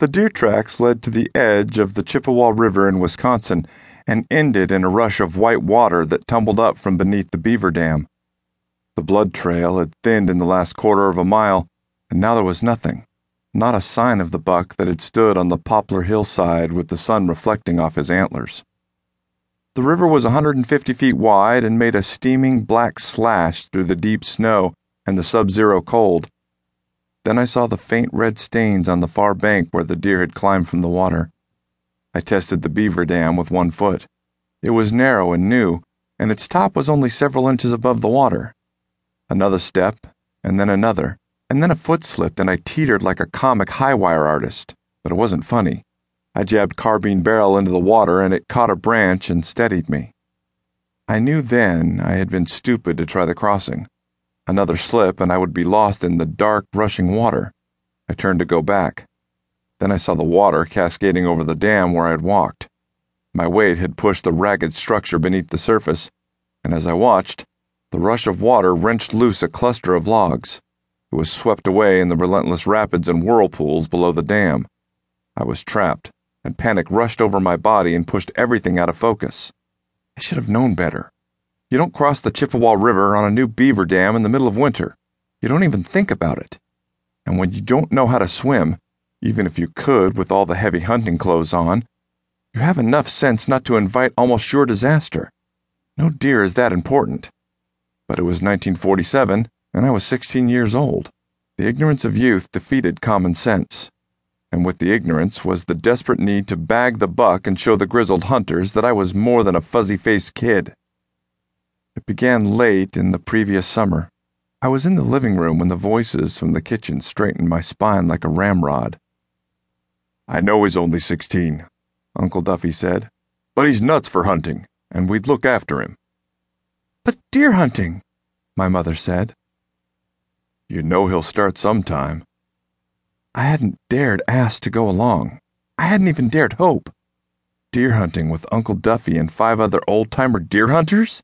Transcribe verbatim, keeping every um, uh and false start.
The deer tracks led to the edge of the Chippewa River in Wisconsin and ended in a rush of white water that tumbled up from beneath the beaver dam. The blood trail had thinned in the last quarter of a mile, and now there was nothing, not a sign of the buck that had stood on the poplar hillside with the sun reflecting off his antlers. The river was one hundred fifty feet wide and made a steaming black slash through the deep snow and the sub-zero cold. Then I saw the faint red stains on the far bank where the deer had climbed from the water. I tested the beaver dam with one foot. It was narrow and new, and its top was only several inches above the water. Another step, and then another, and then a foot slipped and I teetered like a comic high-wire artist, but it wasn't funny. I jabbed carbine barrel into the water and it caught a branch and steadied me. I knew then I had been stupid to try the crossing. Another slip and I would be lost in the dark, rushing water. I turned to go back. Then I saw the water cascading over the dam where I had walked. My weight had pushed the ragged structure beneath the surface, and as I watched, the rush of water wrenched loose a cluster of logs. It was swept away in the relentless rapids and whirlpools below the dam. I was trapped, and panic rushed over my body and pushed everything out of focus. I should have known better. You don't cross the Chippewa River on a new beaver dam in the middle of winter. You don't even think about it. And when you don't know how to swim, even if you could with all the heavy hunting clothes on, you have enough sense not to invite almost sure disaster. No deer is that important. But it was nineteen forty-seven, and I was sixteen years old. The ignorance of youth defeated common sense. And with the ignorance was the desperate need to bag the buck and show the grizzled hunters that I was more than a fuzzy-faced kid. It began late in the previous summer. I was in the living room when the voices from the kitchen straightened my spine like a ramrod. "I know he's only sixteen, Uncle Duffy said, "but he's nuts for hunting, and we'd look after him." "But deer hunting," my mother said. "You know he'll start sometime." I hadn't dared ask to go along. I hadn't even dared hope. Deer hunting with Uncle Duffy and five other old-timer deer hunters?